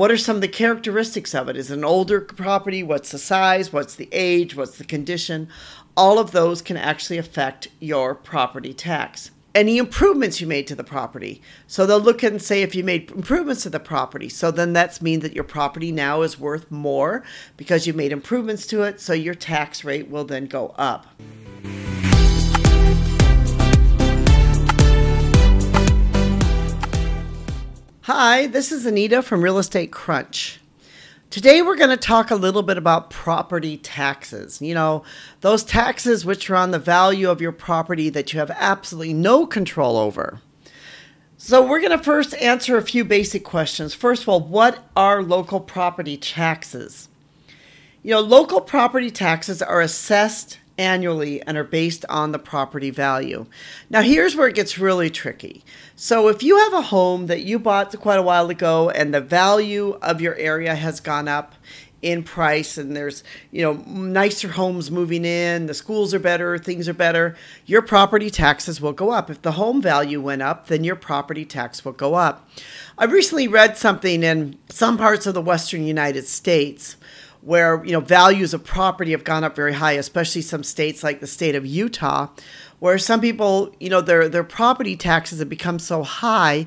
what are some of the characteristics of it? Is it an older property? What's the size? What's the age? What's the condition? All of those can actually affect your property tax. Any improvements you made to the property. So they'll look and say if you made improvements to the property. So then that's mean that your property now is worth more because you made improvements to it. So your tax rate will then go up. Hi, this is Anita from Real Estate Crunch. Today we're going to talk a little bit about property taxes. You know, those taxes which are on the value of your property that you have absolutely no control over. So we're going to first answer a few basic questions. First of all, what are local property taxes? You know, local property taxes are assessed annually and are based on the property value. Now here's where it gets really tricky. So if you have a home that you bought quite a while ago and the value of your area has gone up in price and there's, you know, nicer homes moving in, the schools are better, things are better, your property taxes will go up. If the home value went up, then your property tax will go up. I recently read something in some parts of the Western United States where, you know, values of property have gone up very high, especially some states like the state of Utah, where some people, you know, their property taxes have become so high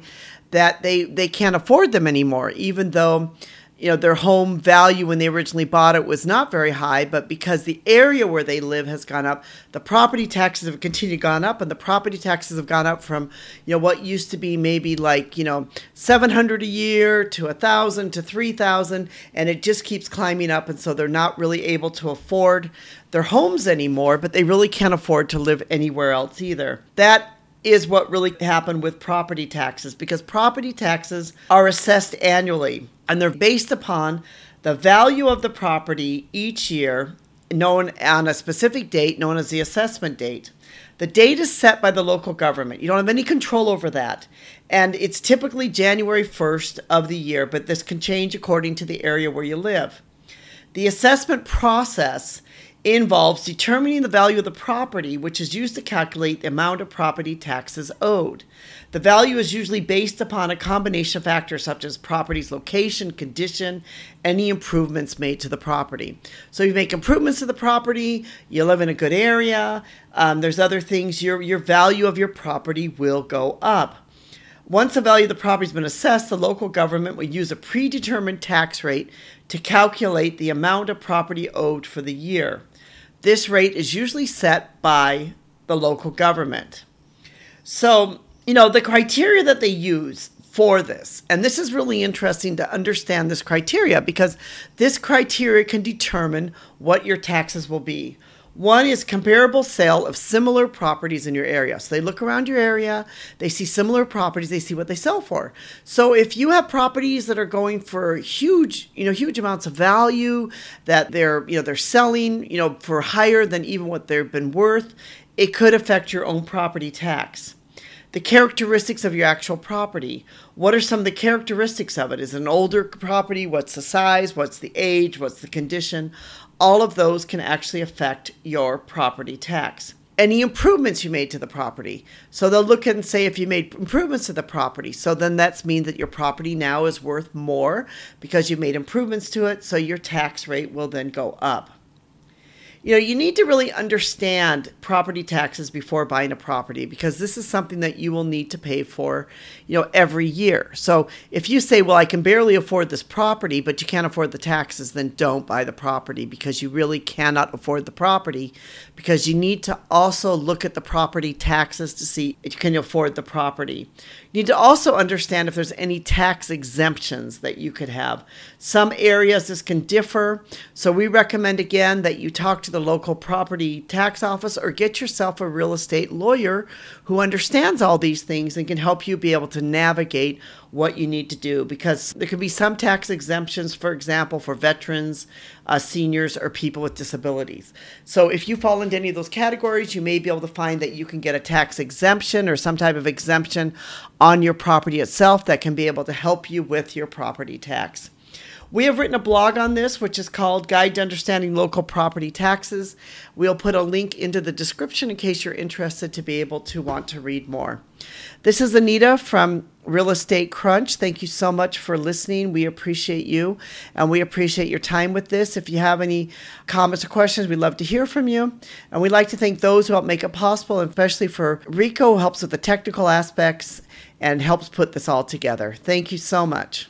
that they can't afford them anymore, even though, you know, their home value when they originally bought it was not very high, but because the area where they live has gone up, the property taxes have continued gone up, and the property taxes have gone up from, you know, what used to be maybe like, you know, $700 a year to $1,000 to $3,000, and it just keeps climbing up, and so they're not really able to afford their homes anymore, but they really can't afford to live anywhere else either. That is what really happened with property taxes, because property taxes are assessed annually. And they're based upon the value of the property each year, known on a specific date, known as the assessment date. The date is set by the local government. You don't have any control over that. And it's typically January 1st of the year, but this can change according to the area where you live. The assessment process involves determining the value of the property, which is used to calculate the amount of property taxes owed. The value is usually based upon a combination of factors such as property's location, condition, any improvements made to the property. So you make improvements to the property, you live in a good area, there's other things, your value of your property will go up. Once the value of the property has been assessed, the local government will use a predetermined tax rate to calculate the amount of property owed for the year. This rate is usually set by the local government. So, you know, the criteria that they use for this, and this is really interesting to understand this criteria because this criteria can determine what your taxes will be. One is comparable sale of similar properties in your area. So they look around your area, they see similar properties, they see what they sell for. So if you have properties that are going for huge amounts of value that they're selling, you know, for higher than even what they've been worth, it could affect your own property tax. The characteristics of your actual property. What are some of the characteristics of it? Is it an older property? What's the size? What's the age? What's the condition? All of those can actually affect your property tax. Any improvements you made to the property. So they'll look and say if you made improvements to the property. So then that's mean that your property now is worth more because you made improvements to it. So your tax rate will then go up. You know, you need to really understand property taxes before buying a property because this is something that you will need to pay for, you know, every year. So if you say, well, I can barely afford this property, but you can't afford the taxes, then don't buy the property because you really cannot afford the property because you need to also look at the property taxes to see if you can afford the property. You need to also understand if there's any tax exemptions that you could have. Some areas this can differ. So we recommend again that you talk to the local property tax office or get yourself a real estate lawyer who understands all these things and can help you be able to navigate what you need to do because there could be some tax exemptions, for example, for veterans, seniors, or people with disabilities. So if you fall into any of those categories, you may be able to find that you can get a tax exemption or some type of exemption on your property itself that can be able to help you with your property tax. We have written a blog on this, which is called Guide to Understanding Local Property Taxes. We'll put a link into the description in case you're interested to be able to want to read more. This is Anita from Real Estate Crunch. Thank you so much for listening. We appreciate you and we appreciate your time with this. If you have any comments or questions, we'd love to hear from you. And we'd like to thank those who help make it possible, especially for Rico, who helps with the technical aspects and helps put this all together. Thank you so much.